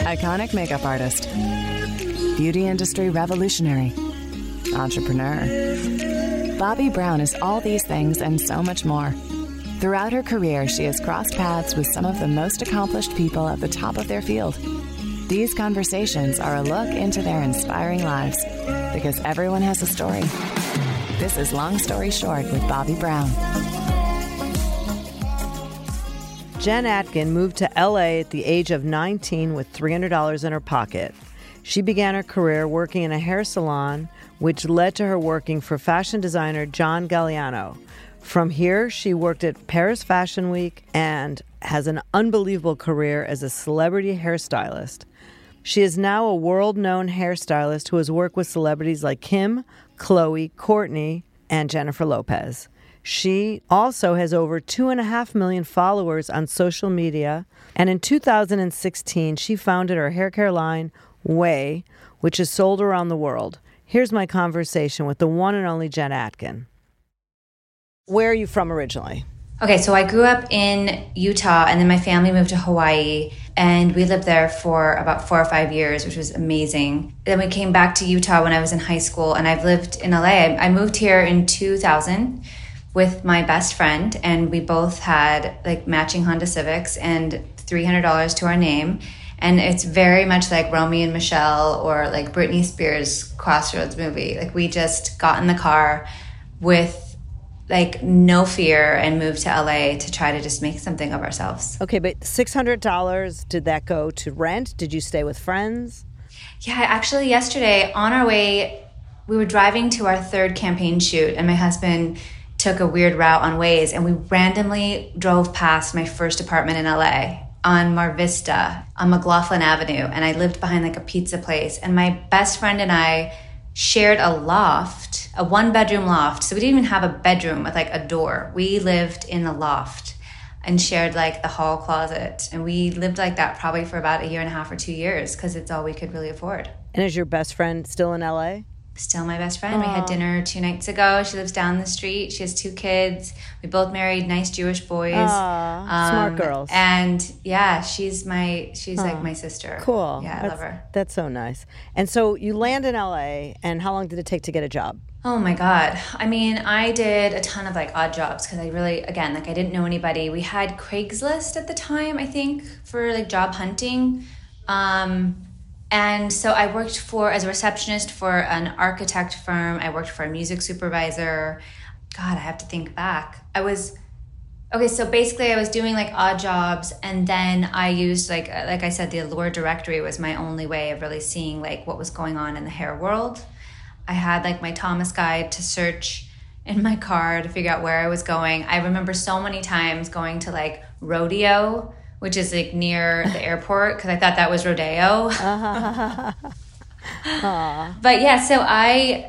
Iconic makeup artist. Beauty industry revolutionary. Entrepreneur. Bobbi Brown is all these things and so much more. Throughout her career, she has crossed paths with some of the most accomplished people at the top of their field. These conversations are a look into their inspiring lives, because everyone has a story. This is Long Story Short with Bobbi Brown. Jen Atkin moved to L.A. at the age of 19 with $300 in her pocket. She began her career working in a hair salon, which led to her working for fashion designer John Galliano. From here, she worked at Paris Fashion Week and has an unbelievable career as a celebrity hairstylist. She is now a world-known hairstylist who has worked with celebrities like Kim, Khloé, Kourtney, and Jennifer Lopez. She also has over 2.5 million followers on social media, and in 2016, she founded her haircare line, Way, which is sold around the world. Here's my conversation with the one and only Jen Atkin. Where are you from originally? Okay, so I grew up in Utah, and then my family moved to Hawaii, and we lived there for about 4 or 5 years, which was amazing. Then we came back to Utah when I was in high school, and I've lived in LA. I moved here in 2000 with my best friend, and we both had like matching Honda Civics and $300 to our name. And it's very much like Romy and Michelle or like Britney Spears' Crossroads movie. Like, we just got in the car with like no fear and moved to LA to try to just make something of ourselves. Okay, but $600, did that go to rent? Did you stay with friends? Yeah, actually yesterday on our way, we were driving to our third campaign shoot, and my husband took a weird route on Waze, and we randomly drove past my first apartment in LA on Mar Vista on McLaughlin Avenue. And I lived behind like a pizza place, and my best friend and I shared a loft, a one-bedroom loft. So we didn't even have a bedroom with like a door. We lived in the loft and shared like the hall closet. And we lived like that probably for about 1.5 or 2 years, because it's all we could really afford. And is your best friend still in LA? Still my best friend. Aww. We had dinner 2 nights ago. She lives down the street. She has 2 kids. We both married nice Jewish boys. Aww, smart girls. And yeah, she's Aww. Like my sister. Cool. Yeah, I love her. That's so nice. And so you land in LA, and how long did it take to get a job? Oh my God. I mean, I did a ton of like odd jobs, because I really, again, like I didn't know anybody. We had Craigslist at the time, I think, for like job hunting. And so I worked as a receptionist for an architect firm. I worked for a music supervisor. God, I have to think back. I was doing like odd jobs, and then I used like I said, the Allure directory was my only way of really seeing like what was going on in the hair world. I had like my Thomas Guide to search in my car to figure out where I was going. I remember so many times going to like Rodeo, which is like near the airport, because I thought that was Rodeo. But yeah, so I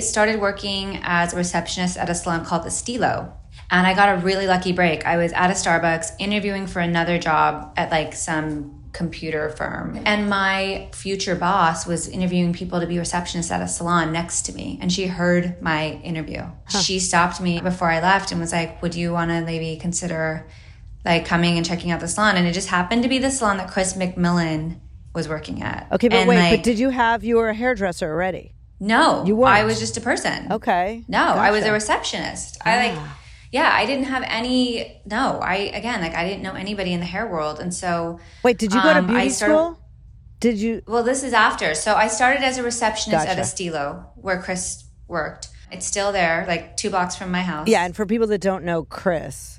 started working as a receptionist at a salon called Estilo, and I got a really lucky break. I was at a Starbucks interviewing for another job at like some computer firm, and my future boss was interviewing people to be receptionists at a salon next to me, and she heard my interview. She stopped me before I left and was like, would you want to maybe consider like coming and checking out the salon? And it just happened to be the salon that Chris McMillan was working at. Okay, but you were a hairdresser already? No. You weren't? I was just a person. Okay. No, gotcha. I was a receptionist. Ah. I didn't know anybody in the hair world. And so... Wait, did you go to beauty school? Did you... Well, this is after. So I started as a receptionist at Estilo, where Chris worked. It's still there, like 2 blocks from my house. Yeah, and for people that don't know Chris...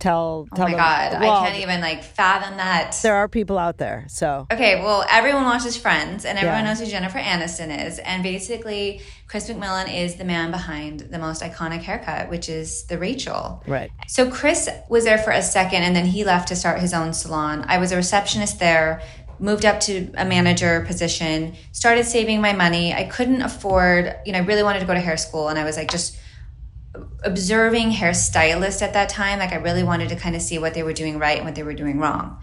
Tell oh my them. God, well, I can't even like fathom that. There are people out there, so. Okay, well, everyone watches Friends, and everyone knows who Jennifer Aniston is. And basically, Chris McMillan is the man behind the most iconic haircut, which is the Rachel. Right. So Chris was there for a second, and then he left to start his own salon. I was a receptionist there, moved up to a manager position, started saving my money. I couldn't afford, I really wanted to go to hair school, and I was like just observing hairstylists at that time. Like, I really wanted to kind of see what they were doing right and what they were doing wrong.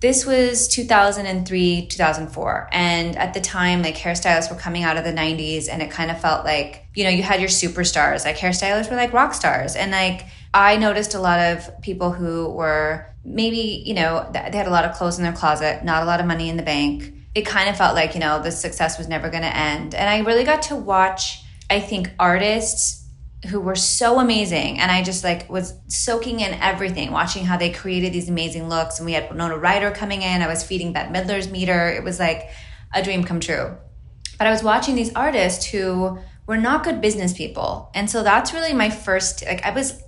This was 2003, 2004. And at the time, like, hairstylists were coming out of the 90s, and it kind of felt like, you know, you had your superstars. Like, hairstylists were like rock stars. And like, I noticed a lot of people who were maybe, you know, they had a lot of clothes in their closet, not a lot of money in the bank. It kind of felt like, you know, the success was never going to end. And I really got to watch, I think, artists who were so amazing, and I just like was soaking in everything, watching how they created these amazing looks. And we had Winona Ryder coming in. I was feeding Bette Midler's meter. It was like a dream come true. But I was watching these artists who were not good business people. And so that's really my first, like, I was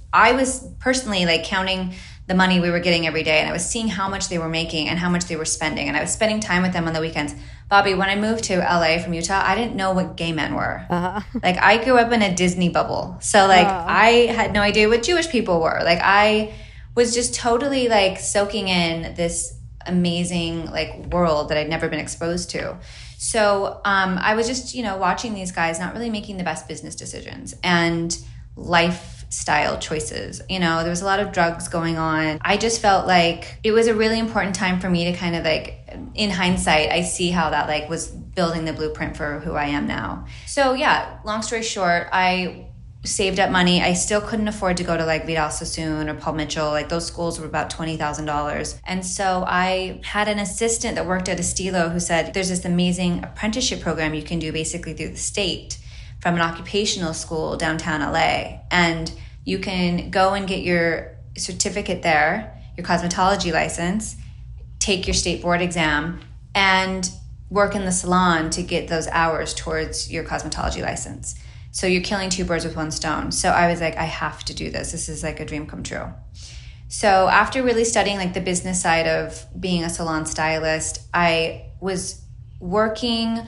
personally like counting the money we were getting every day, and I was seeing how much they were making and how much they were spending, and I was spending time with them on the weekends. Bobbi, when I moved to LA from Utah, I didn't know what gay men were. Uh-huh. Like, I grew up in a Disney bubble, so like, uh-huh, I had no idea what Jewish people were. Like, I was just totally like soaking in this amazing like world that I'd never been exposed to. So I was just, you know, watching these guys not really making the best business decisions and lifestyle choices. You know, there was a lot of drugs going on. I just felt like it was a really important time for me to kind of like, in hindsight, I see how that like was building the blueprint for who I am now. So yeah, long story short, I saved up money. I still couldn't afford to go to like Vidal Sassoon or Paul Mitchell. Like, those schools were about $20,000. And so I had an assistant that worked at Estilo who said, there's this amazing apprenticeship program you can do basically through the state, from an occupational school downtown LA. And you can go and get your certificate there, your cosmetology license, take your state board exam, and work in the salon to get those hours towards your cosmetology license. So you're killing two birds with one stone. So I was like, I have to do this. This is like a dream come true. So after really studying like the business side of being a salon stylist, I was working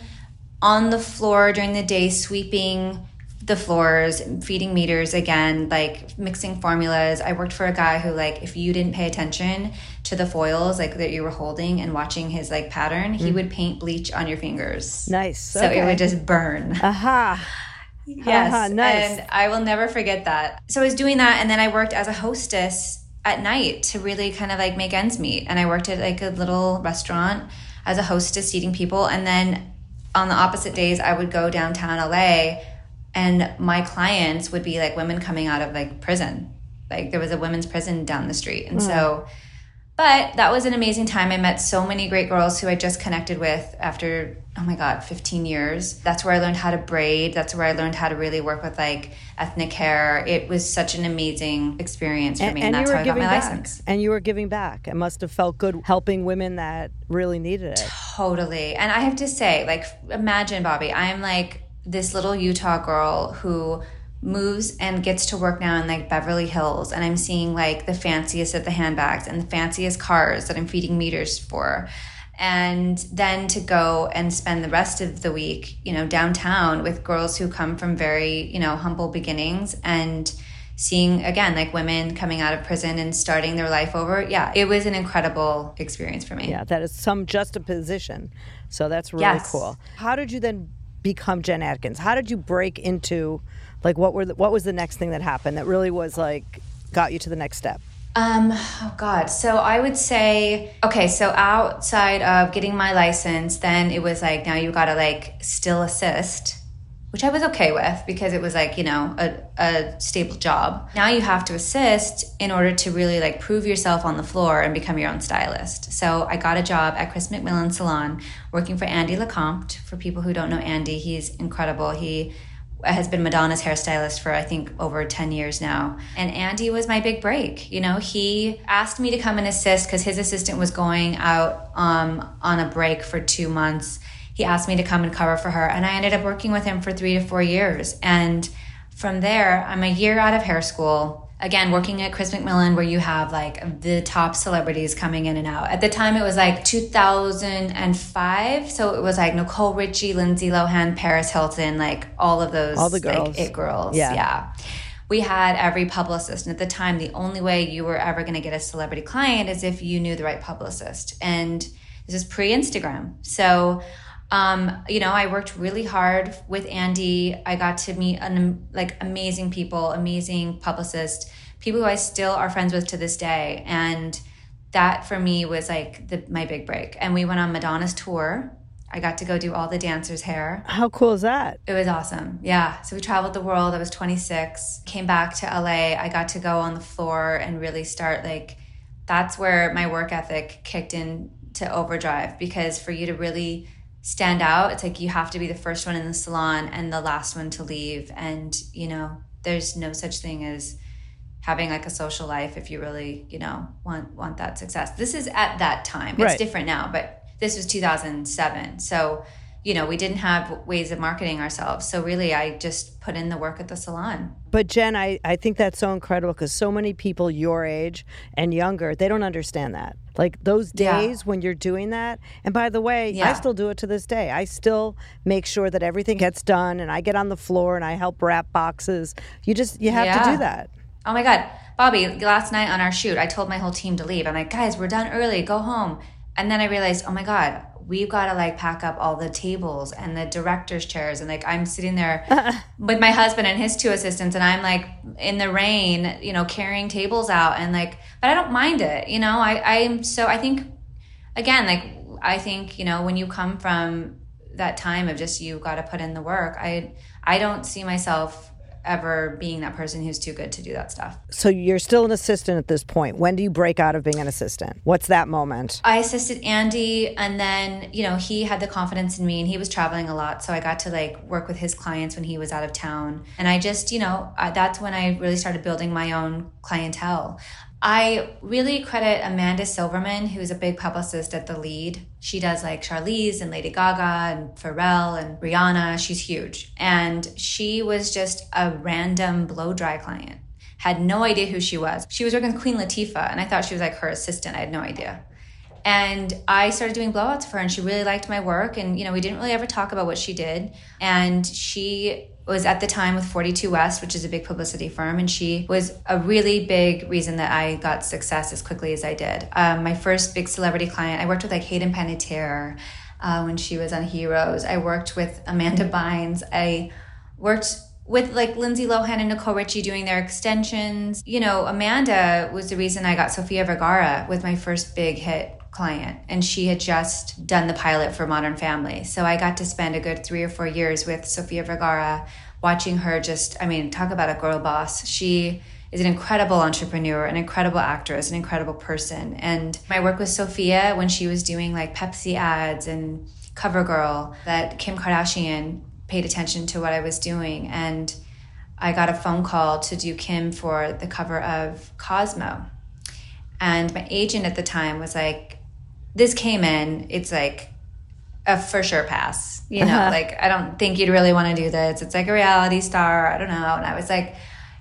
on the floor during the day, sweeping the floors, feeding meters again, like mixing formulas. I worked for a guy who, like, if you didn't pay attention to the foils like that you were holding and watching his like pattern, he would paint bleach on your fingers. Nice. Okay. So it would just burn. Aha. Yes. Aha, nice. And I will never forget that. So I was doing that, and then I worked as a hostess at night to really kind of like make ends meet. And I worked at like a little restaurant as a hostess seating people, and then on the opposite days, I would go downtown LA, and my clients would be like women coming out of like prison. Like, there was a women's prison down the street. And so, but that was an amazing time. I met so many great girls who I just connected with after, oh my God, 15 years. That's where I learned how to braid. That's where I learned how to really work with like ethnic hair. It was such an amazing experience for me. And that's how I got my license. And you were giving back. It must have felt good helping women that really needed it. Totally. And I have to say, like, imagine, Bobbi, I'm like this little Utah girl who moves and gets to work now in like Beverly Hills, and I'm seeing like the fanciest of the handbags and the fanciest cars that I'm feeding meters for. And then to go and spend the rest of the week, you know, downtown with girls who come from very, you know, humble beginnings, and seeing again like women coming out of prison and starting their life over. Yeah, it was an incredible experience for me. Yeah, that is some juxtaposition. So that's really cool. How did you then become Jen Atkins? How did you break into, like, what was the next thing that happened that really was like got you to the next step? Oh God. So I would say, okay, so outside of getting my license, then it was like, now you got to like still assist, which I was okay with because it was like, you know, a stable job. Now you have to assist in order to really like prove yourself on the floor and become your own stylist. So I got a job at Chris McMillan salon working for Andy LeCompte. For people who don't know Andy, he's incredible. He has been Madonna's hairstylist for, I think, over 10 years now. And Andy was my big break. You know, he asked me to come and assist because his assistant was going out on a break for 2 months. He asked me to come and cover for her. And I ended up working with him for 3 to 4 years. And from there, I'm a year out of hair school. Again, working at Chris McMillan, where you have like the top celebrities coming in and out. At the time, it was like 2005. So it was like Nicole Richie, Lindsay Lohan, Paris Hilton, like all of those. All the girls. Like, it girls. Yeah. We had every publicist. And at the time, the only way you were ever going to get a celebrity client is if you knew the right publicist. And this is pre-Instagram. So, you know, I worked really hard with Andy. I got to meet like amazing people, amazing publicists, people who I still are friends with to this day. And that for me was like my big break. And we went on Madonna's tour. I got to go do all the dancers' hair. How cool is that? It was awesome. Yeah. So we traveled the world. I was 26, came back to LA. I got to go on the floor and really start like, that's where my work ethic kicked in to overdrive, because for you to really stand out, it's like you have to be the first one in the salon and the last one to leave. And, you know, there's no such thing as having like a social life if you really, you know, want that success. This is at that time. Right. It's different now, but this was 2007. So, you know, we didn't have ways of marketing ourselves. So really, I just put in the work at the salon. But Jen, I think that's so incredible, because so many people your age and younger, they don't understand that. Like those days when you're doing that. And by the way, I still do it to this day. I still make sure that everything gets done, and I get on the floor and I help wrap boxes. You have to do that. Oh my God. Bobbi, last night on our shoot, I told my whole team to leave. I'm like, guys, we're done early. Go home. And then I realized, oh my God, we've got to like pack up all the tables and the director's chairs. And like, I'm sitting there with my husband and his two assistants, and I'm like in the rain, you know, carrying tables out, and like, but I don't mind it. You know, I think, again, like, I think, you know, when you come from that time of just, you got to put in the work. I don't see myself ever being that person who's too good to do that stuff. So you're still an assistant at this point. When do you break out of being an assistant? What's that moment? I assisted Andy, and then, you know, he had the confidence in me, and he was traveling a lot. So I got to like work with his clients when he was out of town. And I just, you know, that's when I really started building my own clientele. I really credit Amanda Silverman, who's a big publicist at The Lead. She does like Charlize and Lady Gaga and Pharrell and Rihanna. She's huge. And she was just a random blow dry client. Had no idea who she was. She was working with Queen Latifah, and I thought she was like her assistant. I had no idea. And I started doing blowouts for her, and she really liked my work. And, you know, we didn't really ever talk about what she did. And she was at the time with 42 West, which is a big publicity firm. And she was a really big reason that I got success as quickly as I did. My first big celebrity client, I worked with like Hayden Panettiere when she was on Heroes. I worked with Amanda Bynes. I worked with like Lindsay Lohan and Nicole Richie doing their extensions. You know, Amanda was the reason I got Sofia Vergara with my first big hit client, and she had just done the pilot for Modern Family. So I got to spend a good 3 or 4 years with Sofia Vergara, watching her just, I mean, talk about a girl boss. She is an incredible entrepreneur, an incredible actress, an incredible person. And my work with Sofia when she was doing like Pepsi ads and CoverGirl, that Kim Kardashian paid attention to what I was doing. And I got a phone call to do Kim for the cover of Cosmo. And my agent at the time was like, this came in, it's like a for sure pass, you know, like, I don't think you'd really want to do this. It's like a reality star. I don't know. And I was like,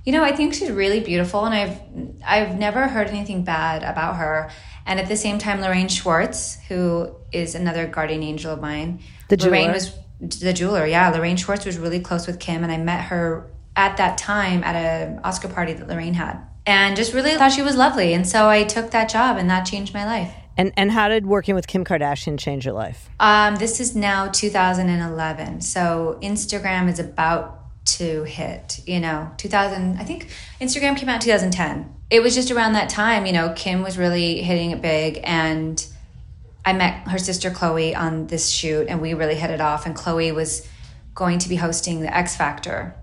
you know, I think she's really beautiful, and I've never heard anything bad about her. And at the same time, Lorraine Schwartz, who is another guardian angel of mine, Lorraine Schwartz was really close with Kim, and I met her at that time at an Oscar party that Lorraine had, and just really thought she was lovely. And so I took that job, and that changed my life. And how did working with Kim Kardashian change your life? This is now 2011. So Instagram is about to hit, you know, I think Instagram came out in 2010. It was just around that time, you know, Kim was really hitting it big. And I met her sister Khloé on this shoot, and we really hit it off. And Khloé was going to be hosting the X Factor.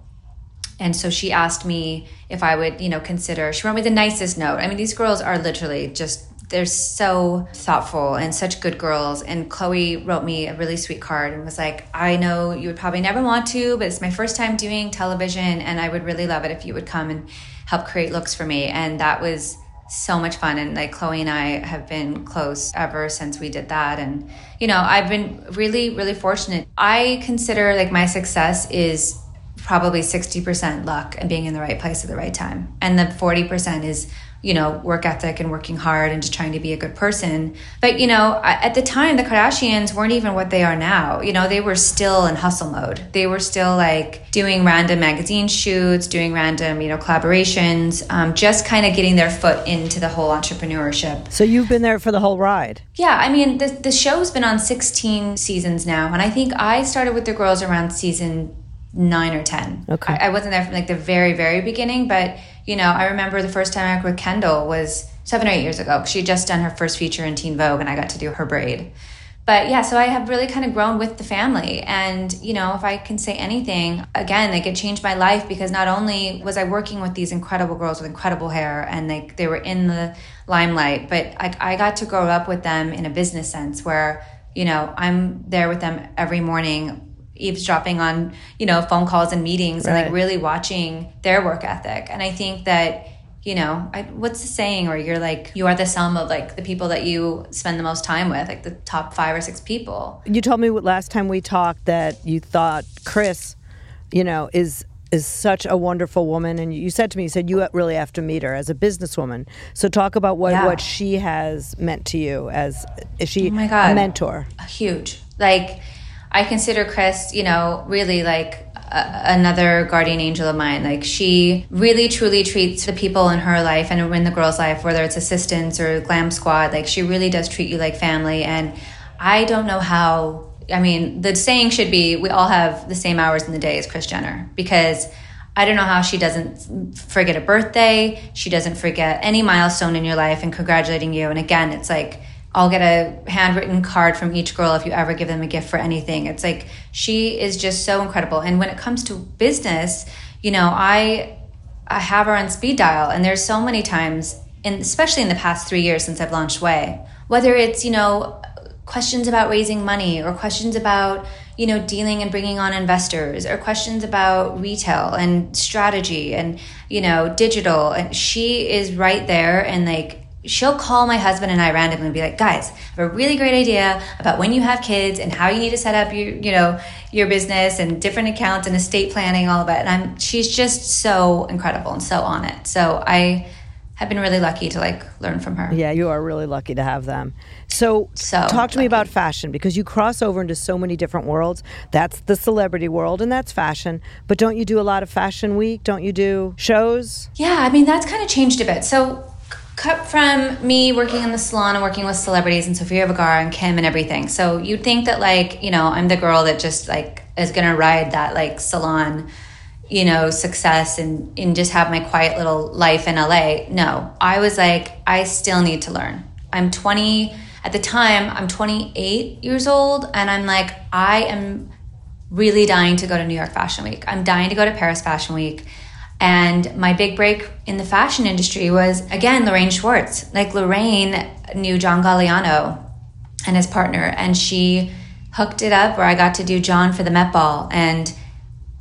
And so she asked me if I would, you know, consider, she wrote me the nicest note. I mean, these girls are literally just, they're so thoughtful and such good girls. And Khloé wrote me a really sweet card and was like, I know you would probably never want to, but it's my first time doing television, and I would really love it if you would come and help create looks for me. And that was so much fun. And like Khloé and I have been close ever since we did that. And, you know, I've been really, really fortunate. I consider like my success is probably 60% luck and being in the right place at the right time. And the 40% is, you know, work ethic and working hard and just trying to be a good person. But, you know, at the time, the Kardashians weren't even what they are now. You know, they were still in hustle mode. They were still like doing random magazine shoots, doing random, you know, collaborations, just kind of getting their foot into the whole entrepreneurship. So you've been there for the whole ride. Yeah. I mean, the show's been on 16 seasons now. And I think I started with the girls around season 9 or 10. Okay. I wasn't there from like the very, very beginning, but you know, I remember the first time I worked with Kendall was 7 or 8 years ago. She had just done her first feature in Teen Vogue and I got to do her braid. But yeah, so I have really kind of grown with the family. And, you know, if I can say anything, again, like it changed my life because not only was I working with these incredible girls with incredible hair and they were in the limelight, but I got to grow up with them in a business sense where, you know, I'm there with them every morning, eavesdropping on, you know, phone calls and meetings right. and like really watching their work ethic. And I think that, you know, what's the saying where you're like, you are the sum of like the people that you spend the most time with, like the top 5 or 6 people. You told me last time we talked that you thought Kris, you know, is such a wonderful woman. And you said to me, you said you really have to meet her as a businesswoman. So talk about what she has meant to you as, is she a mentor? Huge. Like I consider Kris, you know, really like another guardian angel of mine. Like she really truly treats the people in her life and in the girls' life, whether it's assistants or glam squad, like she really does treat you like family. And I don't know how, I mean, the saying should be, we all have the same hours in the day as Kris Jenner, because I don't know how she doesn't forget a birthday. She doesn't forget any milestone in your life and congratulating you. And again, it's like, I'll get a handwritten card from each girl if you ever give them a gift for anything. It's like, she is just so incredible. And when it comes to business, you know, I have her on speed dial. And there's so many times, and especially in the past 3 years since I've launched Way, whether it's, you know, questions about raising money or questions about, you know, dealing and bringing on investors or questions about retail and strategy and, you know, digital. And she is right there and like, she'll call my husband and I randomly and be like, guys, I have a really great idea about when you have kids and how you need to set up your business and different accounts and estate planning, all of it. And she's just so incredible and so on it. So I have been really lucky to like learn from her. Yeah, you are really lucky to have them. So talk to me about fashion, because you cross over into so many different worlds. That's the celebrity world and that's fashion. But don't you do a lot of fashion week? Don't you do shows? Yeah, I mean, that's kind of changed a bit. So cut from me working in the salon and working with celebrities and Sofia Vergara and Kim and everything. So you'd think that like, you know, I'm the girl that just like is going to ride that like salon, you know, success and just have my quiet little life in LA. No, I was like, I still need to learn. I'm 28 years old. And I'm like, I am really dying to go to New York Fashion Week. I'm dying to go to Paris Fashion Week. And my big break in the fashion industry was, again, Lorraine Schwartz. Like Lorraine knew John Galliano and his partner, and she hooked it up where I got to do John for the Met Ball. And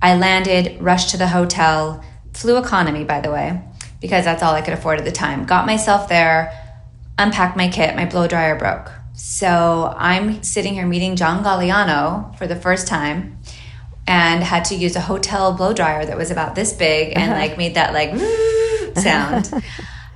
I landed, rushed to the hotel, flew economy, by the way, because that's all I could afford at the time. Got myself there, unpacked my kit, my blow dryer broke. So I'm sitting here meeting John Galliano for the first time, and had to use a hotel blow dryer that was about this big and like made that like sound.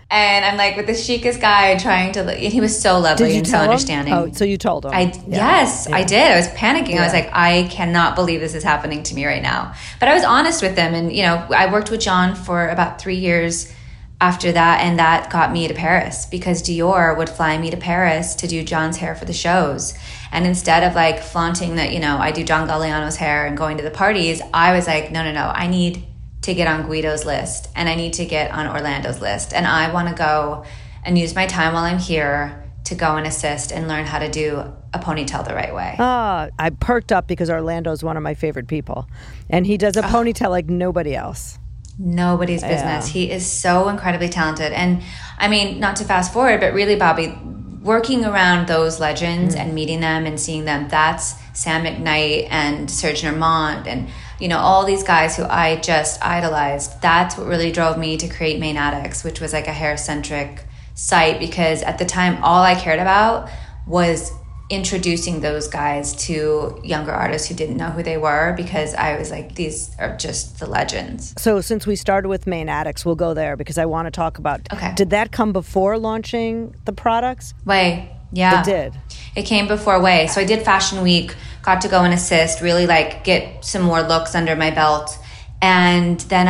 And I'm like with the chicest guy trying to, and he was so lovely and so understanding. Oh, so you told him. Yes, I did. I was panicking. Yeah. I was like, I cannot believe this is happening to me right now. But I was honest with them. And, you know, I worked with John for about 3 years after that. And that got me to Paris because Dior would fly me to Paris to do John's hair for the shows. And instead of like flaunting that, you know, I do John Galliano's hair and going to the parties, I was like, no, I need to get on Guido's list and I need to get on Orlando's list. And I want to go and use my time while I'm here to go and assist and learn how to do a ponytail the right way. I perked up because Orlando's one of my favorite people. And he does a ponytail like nobody else. Nobody's business. Yeah. He is so incredibly talented. And I mean, not to fast forward, but really, Bobby, working around those legends and meeting them and seeing them, that's Sam McKnight and Serge Normand and, you know, all these guys who I just idolized. That's what really drove me to create Main Addicts, which was like a hair-centric site, because at the time, all I cared about was introducing those guys to younger artists who didn't know who they were, because I was like, these are just the legends. So since we started with Main Addicts, we'll go there because I want to talk about, did that come before launching the products? Way, yeah. It did. It came before Way. So I did Fashion Week, got to go and assist, really like get some more looks under my belt. And then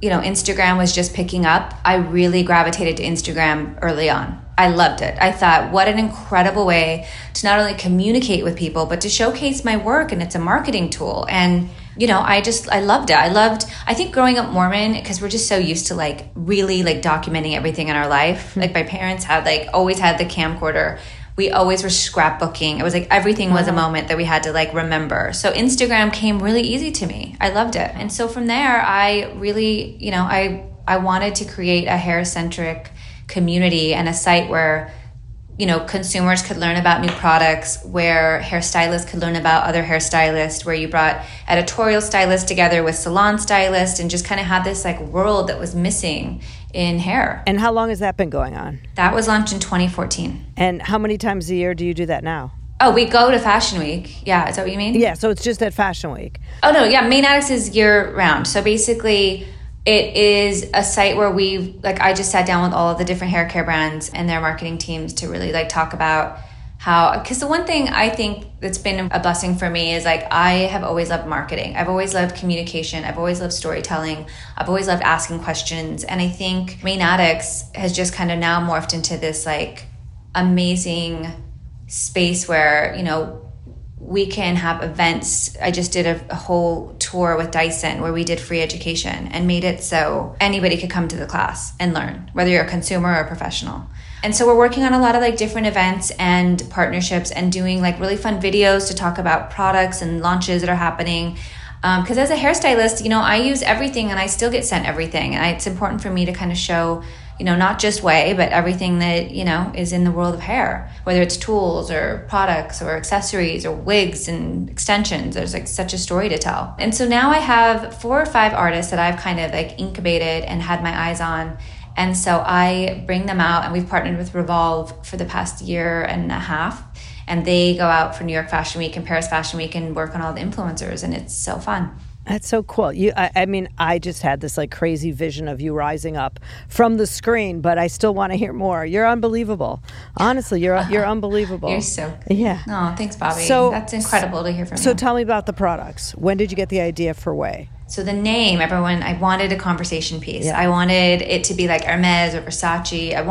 Instagram was just picking up. I really gravitated to Instagram early on. I loved it. I thought, what an incredible way to not only communicate with people, but to showcase my work. And it's a marketing tool. And you know, I loved it. I think growing up Mormon, because we're just so used to like really like documenting everything in our life. Like my parents had always had the camcorder. We always were scrapbooking. It was like everything was a moment that we had to like remember. So Instagram came really easy to me. I loved it. And so from there, I really, you know, I wanted to create a hair-centric community and a site where, you know, consumers could learn about new products, where hairstylists could learn about other hairstylists, where you brought editorial stylists together with salon stylists and just kind of had this like world that was missing in hair. And how long has that been going on? That was launched in 2014. And how many times a year do you do that now? Oh, we go to Fashion Week. Yeah, is that what you mean? Yeah, so it's just at Fashion Week. Oh, no, yeah, Main Addicts is year-round. So basically, it is a site where I just sat down with all of the different hair care brands and their marketing teams to really like talk about how, because the one thing I think that's been a blessing for me is like, I have always loved marketing. I've always loved communication. I've always loved storytelling. I've always loved asking questions. And I think Main Addicts has just kind of now morphed into this like amazing space where, you know, we can have events. I just did a whole tour with Dyson where we did free education and made it so anybody could come to the class and learn, whether you're a consumer or a professional. And so we're working on a lot of like different events and partnerships and doing like really fun videos to talk about products and launches that are happening. Because as a hairstylist, you know, I use everything and I still get sent everything. And it's important for me to kind of show, you know, not just Way, but everything that, you know, is in the world of hair, whether it's tools or products or accessories or wigs and extensions. There's like such a story to tell. And so now I have 4 or 5 artists that I've kind of like incubated and had my eyes on. And so I bring them out, and we've partnered with Revolve for the past year and a half. And they go out for New York Fashion Week and Paris Fashion Week and work on all the influencers. And it's so fun. That's so cool. I just had this like crazy vision of you rising up from the screen, but I still want to hear more. You're unbelievable. Honestly, you're unbelievable. You're so good. Yeah. Oh, thanks, Bobbi. So, that's incredible to hear from you. So tell me about the products. When did you get the idea for Way? So the name, everyone, I wanted a conversation piece. Yeah. I wanted it to be like Hermes or Versace. I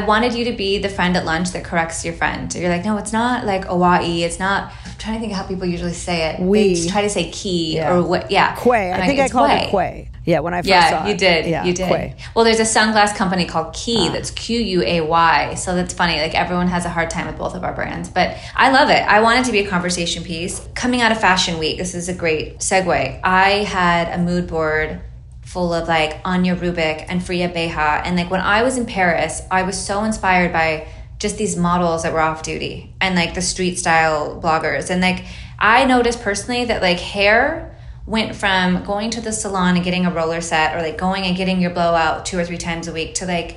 wanted you to be the friend at lunch that corrects your friend. You're like, no, it's not like Hawaii. It's not, I'm trying to think how people usually say it. They try to say ki or what, yeah. Quay. I think I called it Quay. Yeah, when I first saw it. Yeah, you did. Yeah, you did. Quay. Well, there's a sunglass company called Key that's QUAY. So that's funny. Like everyone has a hard time with both of our brands. But I love it. I want it to be a conversation piece. Coming out of Fashion Week, this is a great segue. I had a mood board full of like Anya Rubik and Frida Beja. And like when I was in Paris, I was so inspired by just these models that were off duty and like the street style bloggers. And like I noticed personally that like hair went from going to the salon and getting a roller set or like going and getting your blowout 2 or 3 times a week to like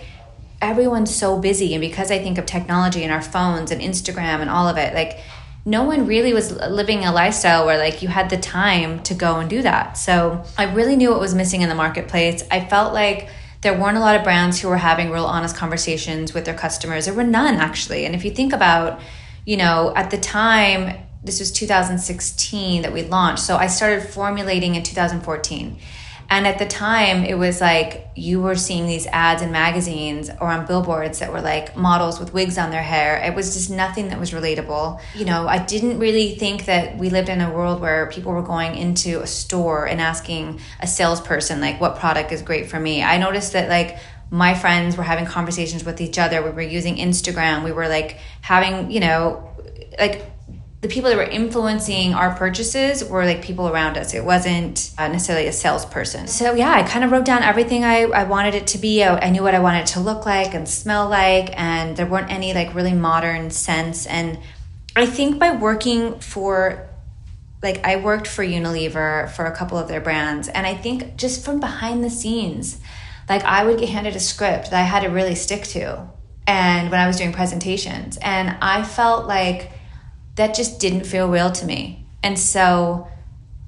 everyone's so busy. And because I think of technology and our phones and Instagram and all of it, like no one really was living a lifestyle where like you had the time to go and do that. So I really knew what was missing in the marketplace. I felt like there weren't a lot of brands who were having real honest conversations with their customers. There were none actually. And if you think about, you know, at the time, this was 2016 that we launched. So I started formulating in 2014. And at the time, it was like you were seeing these ads in magazines or on billboards that were like models with wigs on their hair. It was just nothing that was relatable. You know, I didn't really think that we lived in a world where people were going into a store and asking a salesperson, like, what product is great for me? I noticed that, like, my friends were having conversations with each other. We were using Instagram. We were, like, having, you know, like, the people that were influencing our purchases were like people around us. It wasn't necessarily a salesperson. So yeah, I kind of wrote down everything I wanted it to be. I knew what I wanted it to look like and smell like, and there weren't any like really modern scents. And I think by working for, like I worked for Unilever for a couple of their brands. And I think just from behind the scenes, like I would get handed a script that I had to really stick to. And when I was doing presentations, and I felt like that just didn't feel real to me. And so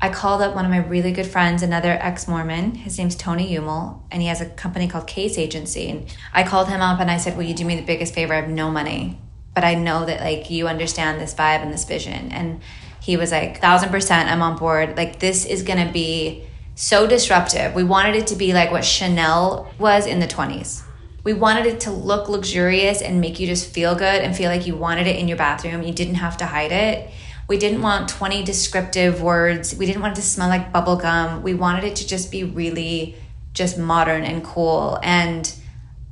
I called up one of my really good friends, another ex-Mormon. His name's Tony Umel, and he has a company called Case Agency. And I called him up and I said, will you do me the biggest favor? I have no money, but I know that like you understand this vibe and this vision. And he was like, 1,000%, I'm on board. Like this is gonna be so disruptive. We wanted it to be like what Chanel was in the 20s. We wanted it to look luxurious and make you just feel good and feel like you wanted it in your bathroom. You didn't have to hide it. We didn't want 20 descriptive words. We didn't want it to smell like bubblegum. We wanted it to just be really just modern and cool. And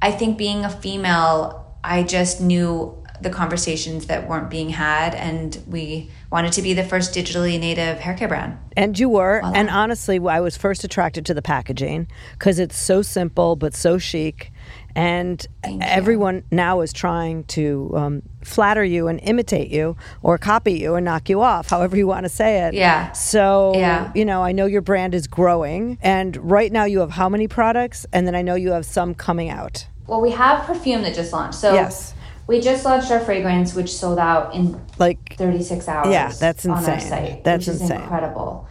I think being a female, I just knew the conversations that weren't being had, and we wanted to be the first digitally native hair care brand. And you were. Voila. And honestly, I was first attracted to the packaging because it's so simple but so chic. And everyone now is trying to flatter you and imitate you or copy you and knock you off, however you want to say it. Yeah. So, you know, I know your brand is growing. And right now you have how many products? And then I know you have some coming out. Well, we have perfume that just launched. So we just launched our fragrance, which sold out in like 36 hours. Yeah, that's insane. On our site, that's which is insane. Incredible.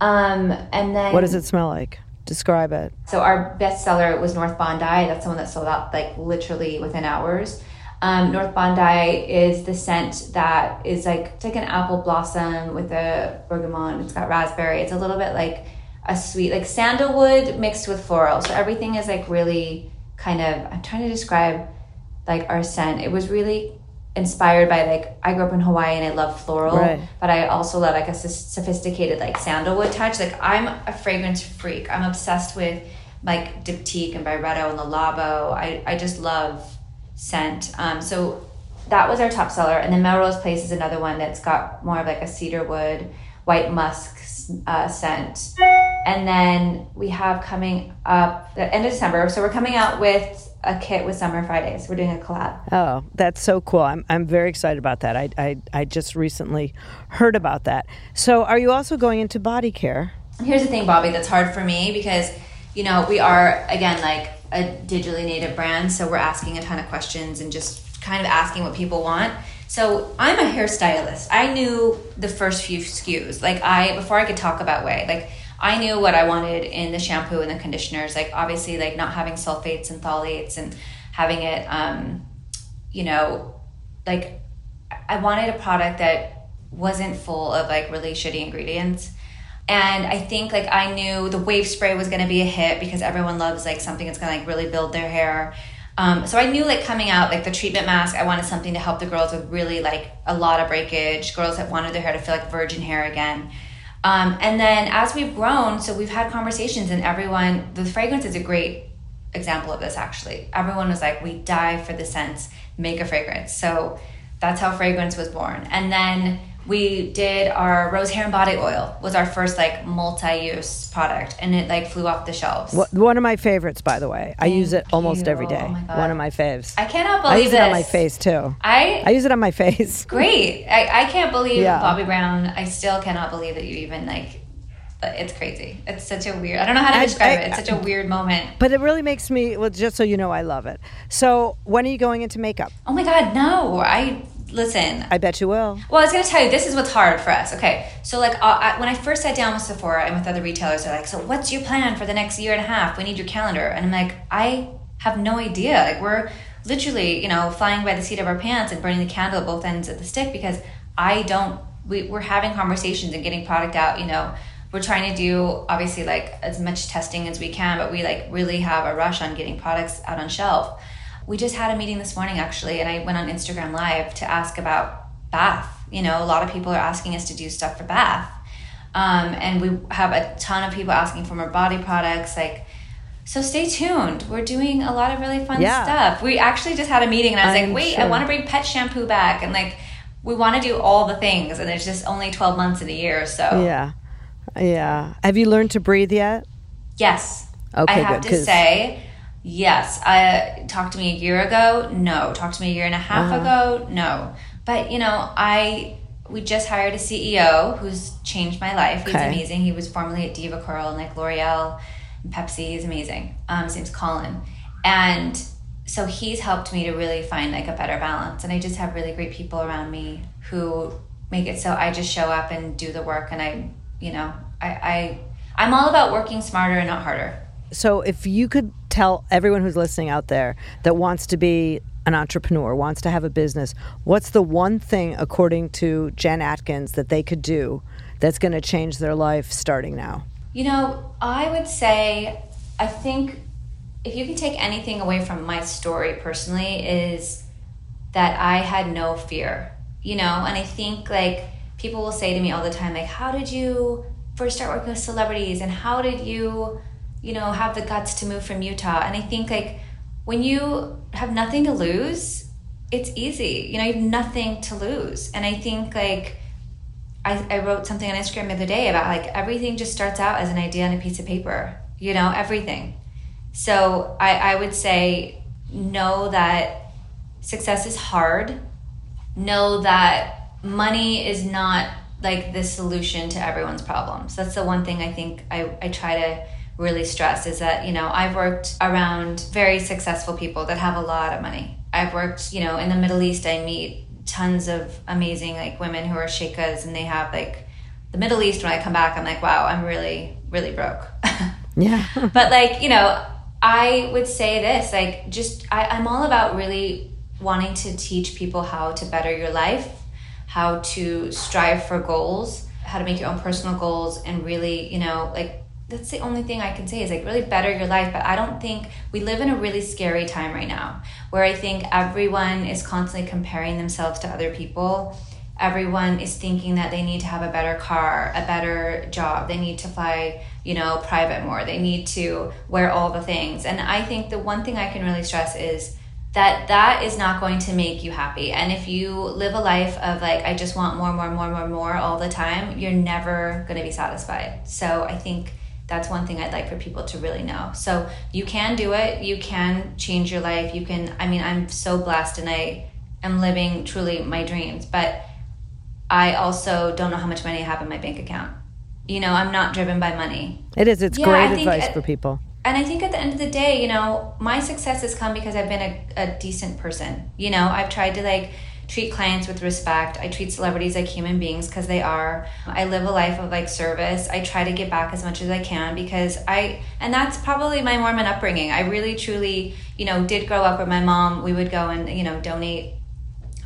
And then what does it smell like? Describe it. So our bestseller was North Bondi. That's the one that sold out like literally within hours. North Bondi is the scent that is like, it's like an apple blossom with a bergamot. It's got raspberry. It's a little bit like a sweet, like sandalwood mixed with floral. So everything is like really kind of, I'm trying to describe like our scent. It was really inspired by like, I grew up in Hawaii and I love floral, but I also love like a sophisticated like sandalwood touch. Like I'm a fragrance freak. I'm obsessed with like Diptyque and Byretto and Le Labo. I just love scent. So that was our top seller. And then Melrose Place is another one that's got more of like a cedarwood, white musk scent. And then we have coming up the end of December. So we're coming out with a kit with Summer Fridays. We're doing a collab. Oh, that's so cool. I'm very excited about that. I just recently heard about that. So are you also going into body care? Here's the thing, Bobbi, that's hard for me because, you know, we are, again, like a digitally native brand. So we're asking a ton of questions and just kind of asking what people want. So I'm a hairstylist. I knew the first few SKUs. Like before I could talk about Way, like I knew what I wanted in the shampoo and the conditioners, like obviously like not having sulfates and phthalates and having it, you know, like I wanted a product that wasn't full of like really shitty ingredients. And I think like I knew the wave spray was going to be a hit because everyone loves like something that's going to like really build their hair. So I knew like coming out, like the treatment mask, I wanted something to help the girls with really like a lot of breakage, girls that wanted their hair to feel like virgin hair again. And then as we've grown, so we've had conversations and everyone, the fragrance is a great example of this actually. Everyone was like, we die for the scents, make a fragrance. So that's how fragrance was born. And then we did our rose hair and body oil was our first like multi-use product. And it like flew off the shelves. One of my favorites, by the way. I use it almost every day. Oh, one of my faves. I cannot believe this. I use it on my face too. I use it on my face. Great. I can't believe Bobbi Brown. I still cannot believe that you even like, it's crazy. It's such a weird, I don't know how to describe it. It's such a weird moment. But it really makes me, well, just so you know, I love it. So when are you going into makeup? Oh my God, no. Listen. I bet you will. Well, I was going to tell you, this is what's hard for us. Okay. So like when I first sat down with Sephora and with other retailers, they're like, so what's your plan for the next year and a half? We need your calendar. And I'm like, I have no idea. Like we're literally, you know, flying by the seat of our pants and burning the candle at both ends of the stick because we're having conversations and getting product out, you know, we're trying to do obviously like as much testing as we can, but we like really have a rush on getting products out on shelf. We just had a meeting this morning, actually, and I went on Instagram Live to ask about bath. You know, a lot of people are asking us to do stuff for bath. And we have a ton of people asking for more body products. Like, so stay tuned. We're doing a lot of really fun stuff. We actually just had a meeting, and I was I want to bring pet shampoo back. And, like, we want to do all the things, and there's just only 12 months in a year, so. Yeah. Have you learned to breathe yet? Yes. Okay, good. I have to say... Yes. Talk to me a year ago? No. Talk to me a year and a half ago? No. But, you know, we just hired a CEO who's changed my life. Okay. He's amazing. He was formerly at Diva Curl and like L'Oreal and Pepsi. He's amazing. His name's Colin. And so he's helped me to really find like a better balance. And I just have really great people around me who make it so I just show up and do the work. And I'm all about working smarter and not harder. So if you could tell everyone who's listening out there that wants to be an entrepreneur, wants to have a business, what's the one thing, according to Jen Atkin, that they could do that's going to change their life starting now? You know, I would say, I think if you can take anything away from my story personally is that I had no fear, you know, and I think like, people will say to me all the time, like, how did you first start working with celebrities? And how did you, you know, have the guts to move from Utah? And I think, like, when you have nothing to lose, it's easy. You know, you have nothing to lose. And I think, like, I wrote something on Instagram the other day about, like, everything just starts out as an idea on a piece of paper, you know, everything. So I would say, know that success is hard. Know that money is not like the solution to everyone's problems. That's the one thing I think I try to really stress, is that, you know, I've worked around very successful people that have a lot of money. I've worked, you know, in the Middle East, I meet tons of amazing, like, women who are sheikhas, and they have, like, the Middle East, when I come back, I'm like, wow, I'm really, really broke. Yeah. But, like, you know, I would say this, like, just, I'm all about really wanting to teach people how to better your life, how to strive for goals, how to make your own personal goals, and really, you know, like, that's the only thing I can say, is, like, really better your life. But I don't think, we live in a really scary time right now, where I think everyone is constantly comparing themselves to other people. Everyone is thinking that they need to have a better car, a better job, they need to fly, you know, private more, they need to wear all the things. And I think the one thing I can really stress is that is not going to make you happy. And if you live a life of, like, I just want more all the time, you're never going to be satisfied. So I think that's one thing I'd like for people to really know. So you can do it. You can change your life. You can, I mean, I'm so blessed, and I am living truly my dreams, but I also don't know how much money I have in my bank account. You know, I'm not driven by money. It is. It's great advice for people. And I think at the end of the day, you know, my success has come because I've been a decent person. You know, I've tried to, like, treat clients with respect. I treat celebrities like human beings, because they are. I live a life of, like, service. I try to give back as much as I can, because and that's probably my Mormon upbringing. I really, truly, you know, did grow up with my mom. We would go and, you know, donate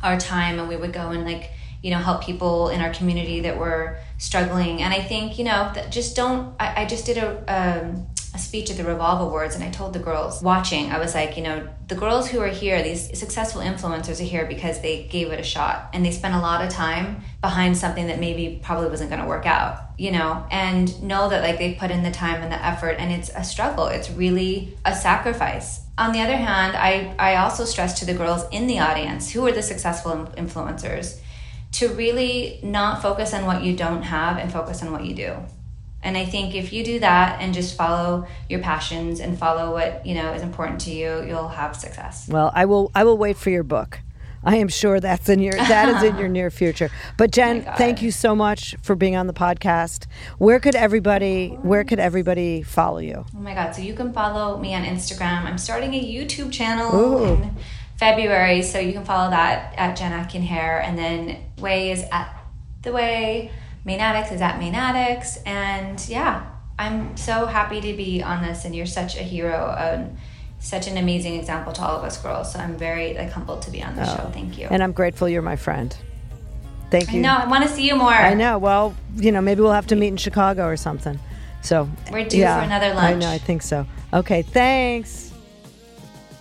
our time, and we would go and, like, you know, help people in our community that were struggling. And I think, you know, that just don't, I just did a speech at the Revolve Awards, and I told the girls watching, I was like, you know, the girls who are here, these successful influencers are here because they gave it a shot, and they spent a lot of time behind something that maybe probably wasn't going to work out, you know, and know that, like, they put in the time and the effort, and it's a struggle. It's really a sacrifice. On the other hand, I also stress to the girls in the audience who are the successful influencers to really not focus on what you don't have and focus on what you do. And I think if you do that and just follow your passions and follow what, you know, is important to you, you'll have success. Well, I will wait for your book. I am sure that is in your near future. But Jen, thank you so much for being on the podcast. Where could everybody follow you? Oh my God. So you can follow me on Instagram. I'm starting a YouTube channel. Ooh. In February. So you can follow that at Jen Atkin Hair. And then Way is at The Way. Main Addicts is at Main Addicts. And yeah, I'm so happy to be on this, and you're such a hero and such an amazing example to all of us girls. So I'm very, like, humbled to be on this show. Thank you. And I'm grateful you're my friend. Thank you. I know, I want to see you more. I know. Well, you know, maybe we'll have to meet in Chicago or something. So we're due for another lunch. I know, I think so. Okay, thanks.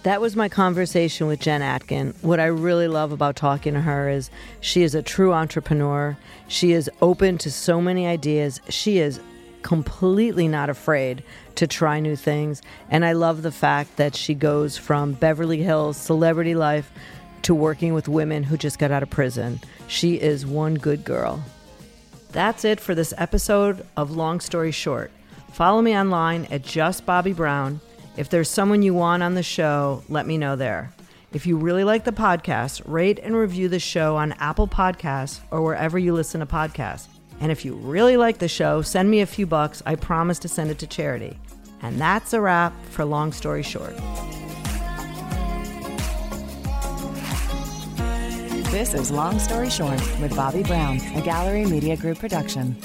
That was my conversation with Jen Atkin. What I really love about talking to her is she is a true entrepreneur. She is open to so many ideas. She is completely not afraid to try new things. And I love the fact that she goes from Beverly Hills celebrity life to working with women who just got out of prison. She is one good girl. That's it for this episode of Long Story Short. Follow me online at Just Bobbi Brown. If there's someone you want on the show, let me know there. If you really like the podcast, rate and review the show on Apple Podcasts or wherever you listen to podcasts. And if you really like the show, send me a few bucks. I promise to send it to charity. And that's a wrap for Long Story Short. This is Long Story Short with Bobbi Brown, a Gallery Media Group production.